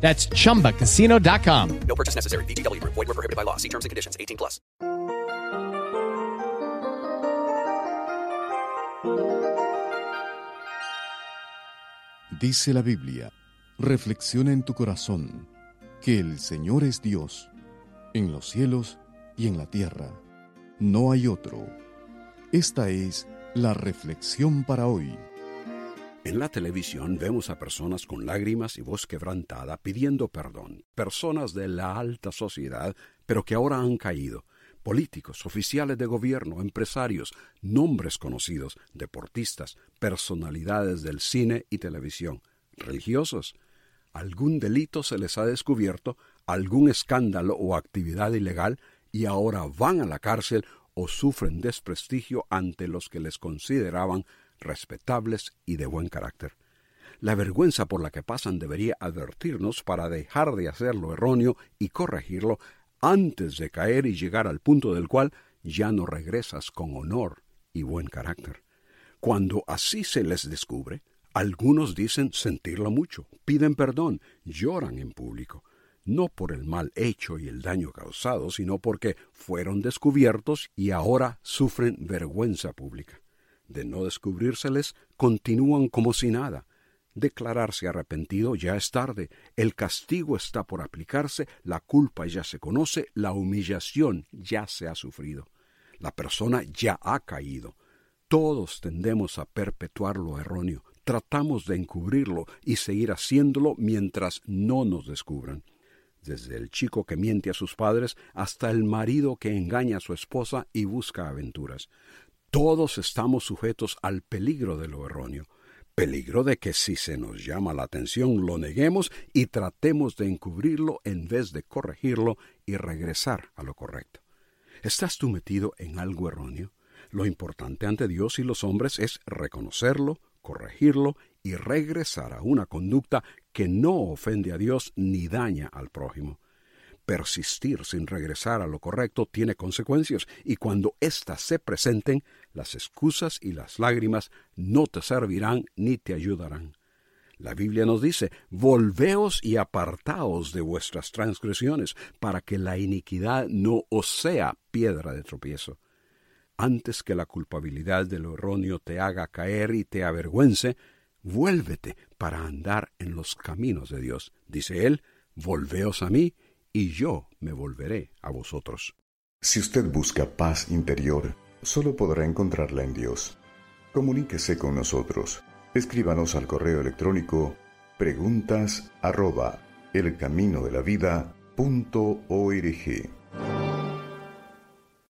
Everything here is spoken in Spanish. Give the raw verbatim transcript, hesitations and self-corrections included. That's chumba casino dot com. No purchase necessary. V G W Group. Void where prohibited by law. See terms and conditions. eighteen plus. Dice la Biblia: reflexiona en tu corazón que el Señor es Dios en los cielos y en la tierra. No hay otro. Esta es la reflexión para hoy. En la televisión vemos a personas con lágrimas y voz quebrantada pidiendo perdón, personas de la alta sociedad, pero que ahora han caído, políticos, oficiales de gobierno, empresarios, nombres conocidos, deportistas, personalidades del cine y televisión, religiosos. Algún delito se les ha descubierto, algún escándalo o actividad ilegal, y ahora van a la cárcel o sufren desprestigio ante los que les consideraban respetables y de buen carácter. La vergüenza por la que pasan debería advertirnos para dejar de hacer lo erróneo y corregirlo antes de caer y llegar al punto del cual ya no regresas con honor y buen carácter. Cuando así se les descubre, algunos dicen sentirlo mucho, piden perdón, lloran en público, no por el mal hecho y el daño causado, sino porque fueron descubiertos y ahora sufren vergüenza pública. De no descubrírseles, continúan como si nada. Declararse arrepentido ya es tarde. El castigo está por aplicarse, la culpa ya se conoce, la humillación ya se ha sufrido. La persona ya ha caído. Todos tendemos a perpetuar lo erróneo. Tratamos de encubrirlo y seguir haciéndolo mientras no nos descubran. Desde el chico que miente a sus padres hasta el marido que engaña a su esposa y busca aventuras. Todos estamos sujetos al peligro de lo erróneo, peligro de que si se nos llama la atención lo neguemos y tratemos de encubrirlo en vez de corregirlo y regresar a lo correcto. ¿Estás tú metido en algo erróneo? Lo importante ante Dios y los hombres es reconocerlo, corregirlo y regresar a una conducta que no ofende a Dios ni daña al prójimo. Persistir sin regresar a lo correcto tiene consecuencias, y cuando éstas se presenten, las excusas y las lágrimas no te servirán ni te ayudarán. La Biblia nos dice: volveos y apartaos de vuestras transgresiones, para que la iniquidad no os sea piedra de tropiezo. Antes que la culpabilidad de lo erróneo te haga caer y te avergüence, vuélvete para andar en los caminos de Dios. Dice Él: volveos a mí, y yo me volveré a vosotros. Si usted busca paz interior, solo podrá encontrarla en Dios. Comuníquese con nosotros. Escríbanos al correo electrónico preguntas arroba elcaminodelavida punto org.